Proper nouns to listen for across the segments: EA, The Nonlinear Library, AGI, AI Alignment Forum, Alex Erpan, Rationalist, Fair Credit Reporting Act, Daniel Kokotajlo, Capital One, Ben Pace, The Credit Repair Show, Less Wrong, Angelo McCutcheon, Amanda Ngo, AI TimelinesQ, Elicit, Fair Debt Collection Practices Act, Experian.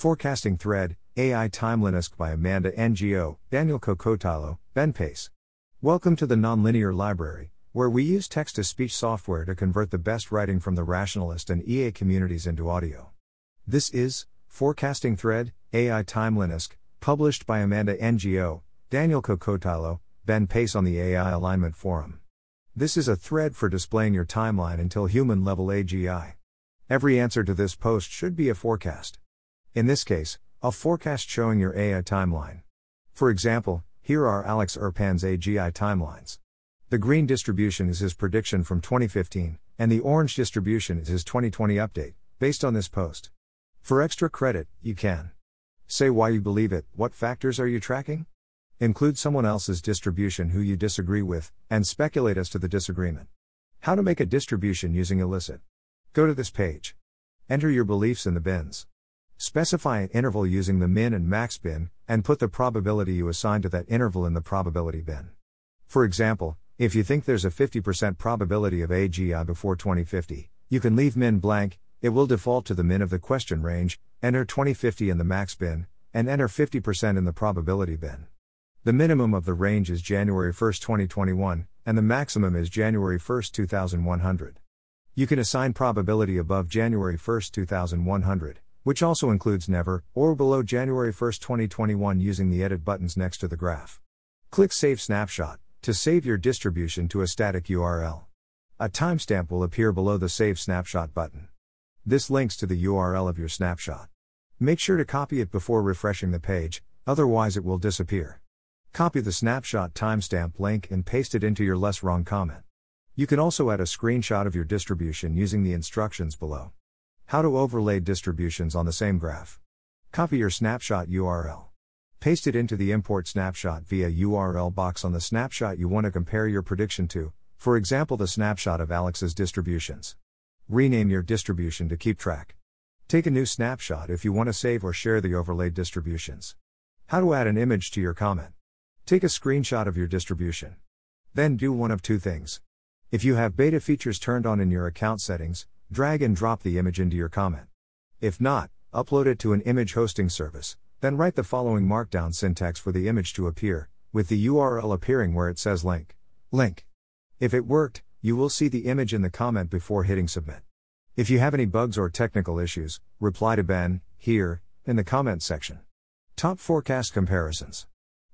Forecasting Thread, AI Timeliness by Amanda Ngo, Daniel Kokotajlo, Ben Pace. Welcome to the Nonlinear Library, where we use text-to-speech software to convert the best writing from the rationalist and EA communities into audio. This is Forecasting Thread, AI Timeliness, published by Amanda Ngo, Daniel Kokotajlo, Ben Pace on the AI Alignment Forum. This is a thread for displaying your timeline until human-level AGI. Every answer to this post should be a forecast. In this case, a forecast showing your AI timeline. For example, here are Alex Erpan's AGI timelines. The green distribution is his prediction from 2015, and the orange distribution is his 2020 update, based on this post. For extra credit, you can say why you believe it, what factors are you tracking? Include someone else's distribution who you disagree with, and speculate as to the disagreement. How to make a distribution using Elicit. Go to this page. Enter your beliefs in the bins. Specify an interval using the min and max bin, and put the probability you assign to that interval in the probability bin. For example, if you think there's a 50% probability of AGI before 2050, you can leave min blank, it will default to the min of the question range, enter 2050 in the max bin, and enter 50% in the probability bin. The minimum of the range is January 1, 2021, and the maximum is January 1, 2100. You can assign probability above January 1, 2100. Which also includes never, or below January 1, 2021 using the edit buttons next to the graph. Click Save Snapshot, to save your distribution to a static URL. A timestamp will appear below the Save Snapshot button. This links to the URL of your snapshot. Make sure to copy it before refreshing the page, otherwise it will disappear. Copy the snapshot timestamp link and paste it into your Less Wrong comment. You can also add a screenshot of your distribution using the instructions below. How to overlay distributions on the same graph. Copy your snapshot URL. Paste it into the import snapshot via URL box on the snapshot you want to compare your prediction to, for example the snapshot of Alex's distributions. Rename your distribution to keep track. Take a new snapshot if you want to save or share the overlaid distributions. How to add an image to your comment. Take a screenshot of your distribution. Then do one of two things. If you have beta features turned on in your account settings, drag and drop the image into your comment. If not, upload it to an image hosting service, then write the following markdown syntax for the image to appear, with the URL appearing where it says link. If it worked, you will see the image in the comment before hitting submit. If you have any bugs or technical issues, reply to Ben, here, in the comment section. Top forecast comparisons.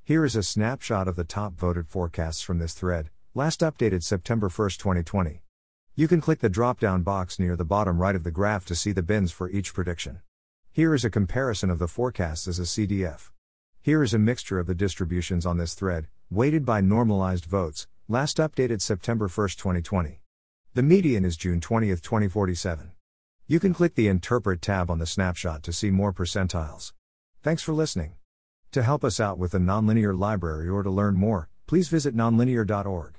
Here is a snapshot of the top voted forecasts from this thread, last updated September 1, 2020. You can click the drop-down box near the bottom right of the graph to see the bins for each prediction. Here is a comparison of the forecasts as a CDF. Here is a mixture of the distributions on this thread, weighted by normalized votes, last updated September 1, 2020. The median is June 20, 2047. You can click the Interpret tab on the snapshot to see more percentiles. Thanks for listening. To help us out with the Nonlinear Library or to learn more, please visit nonlinear.org.